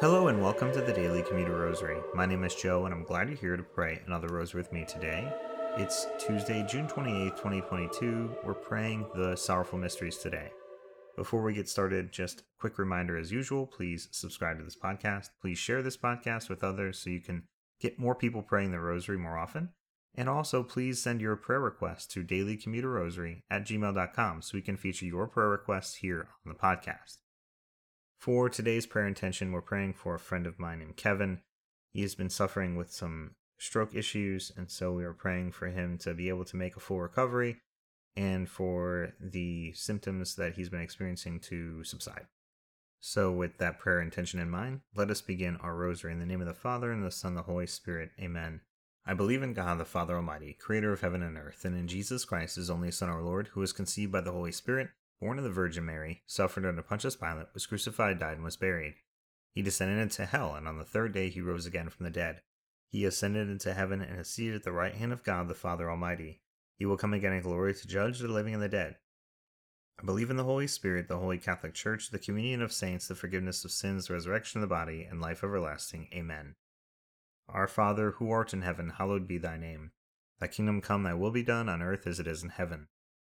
Hello and welcome to the Daily Commuter Rosary. My name is Joe and I'm glad you're here to pray another rosary with me today. It's Tuesday, June 28th, 2022. We're praying the Sorrowful Mysteries today. Before we get started, just a quick reminder as usual, please subscribe to this podcast. Please share this podcast with others so you can get more people praying the rosary more often. And also, please send your prayer requests to dailycommuterrosary@gmail.com so we can feature your prayer requests here on the podcast. For today's prayer intention, we're praying for a friend of mine named Kevin. He has been suffering with some stroke issues, and so we are praying for him to be able to make a full recovery and for the symptoms that he's been experiencing to subside. So with that prayer intention in mind, let us begin our rosary in the name of the Father, and the Son, and the Holy Spirit. Amen. I believe in God, the Father Almighty, creator of heaven and earth, and in Jesus Christ, his only Son, our Lord, who was conceived by the Holy Spirit, born of the Virgin Mary, suffered under Pontius Pilate, was crucified, died, and was buried. He descended into hell, and on the third day he rose again from the dead. He ascended into heaven and is seated at the right hand of God, the Father Almighty. He will come again in glory to judge the living and the dead. I believe in the Holy Spirit, the Holy Catholic Church, the communion of saints, the forgiveness of sins, the resurrection of the body, and life everlasting. Amen. Our Father, who art in heaven, hallowed be thy name. Thy kingdom come, thy will be done, on earth as it is in heaven.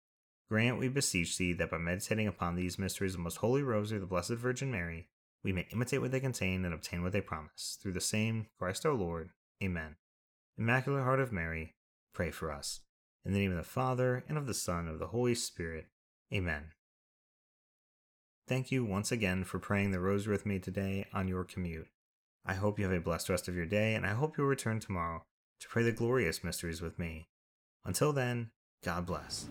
Grant, we beseech thee, that by meditating upon these mysteries of the Most Holy Rosary of the Blessed Virgin Mary, we may imitate what they contain and obtain what they promise. Through the same Christ our Lord. Amen. Immaculate Heart of Mary, pray for us. In the name of the Father, and of the Son, and of the Holy Spirit. Amen. Thank you once again for praying the Rosary with me today on your commute. I hope you have a blessed rest of your day, and I hope you'll return tomorrow to pray the glorious mysteries with me. Until then, God bless.